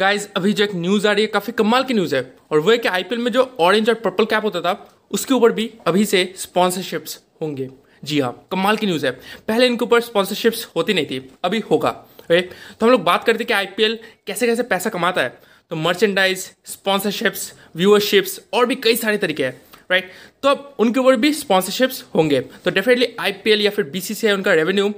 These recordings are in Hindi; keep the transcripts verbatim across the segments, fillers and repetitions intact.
गाइज अभी जो एक न्यूज़ आ रही है, काफ़ी कमाल की न्यूज़ है, और वो है कि आईपीएल में जो ऑरेंज और पर्पल कैप होता था उसके ऊपर भी अभी से स्पॉन्सरशिप्स होंगे। जी हाँ, कमाल की न्यूज़ है। पहले इनके ऊपर स्पॉन्सरशिप्स होती नहीं थी, अभी होगा। तो हम लोग बात करते हैं कि आईपीएल कैसे कैसे पैसा कमाता है। तो मर्चेंडाइज, स्पॉन्सरशिप्स, व्यूअरशिप्स और भी कई सारे तरीके हैं, राइट। तो अब उनके ऊपर भी स्पॉन्सरशिप्स होंगे, तो डेफिनेटली आईपीएल या फिर बीसीसीआई उनका रेवेन्यू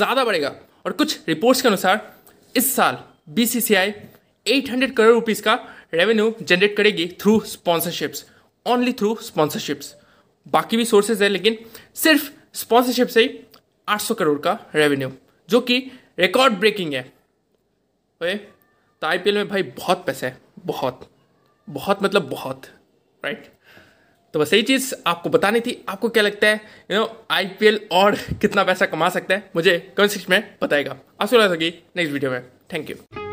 ज़्यादा बढ़ेगा। और कुछ रिपोर्ट्स के अनुसार इस साल बीसीसीआई आठ सौ करोड़ रुपीस का रेवेन्यू जनरेट करेगी through sponsorships, only through sponsorships. बाकी भी सोर्सेज है लेकिन सिर्फ स्पॉन्सरशिप से ही आठ सौ करोड़ का रेवेन्यू, जो कि रिकॉर्ड ब्रेकिंग है। तो आईपीएल में भाई बहुत पैसा है, बहुत बहुत मतलब बहुत, राइट। तो बस यही चीज़ आपको बतानी थी। आपको क्या लगता है, यू नो, आईपीएल और कितना पैसा कमा सकता है? मुझे कमेंट सेक्शन में बताएगा। आपसे मुलाकात होगी नेक्स्ट वीडियो में। Thank you.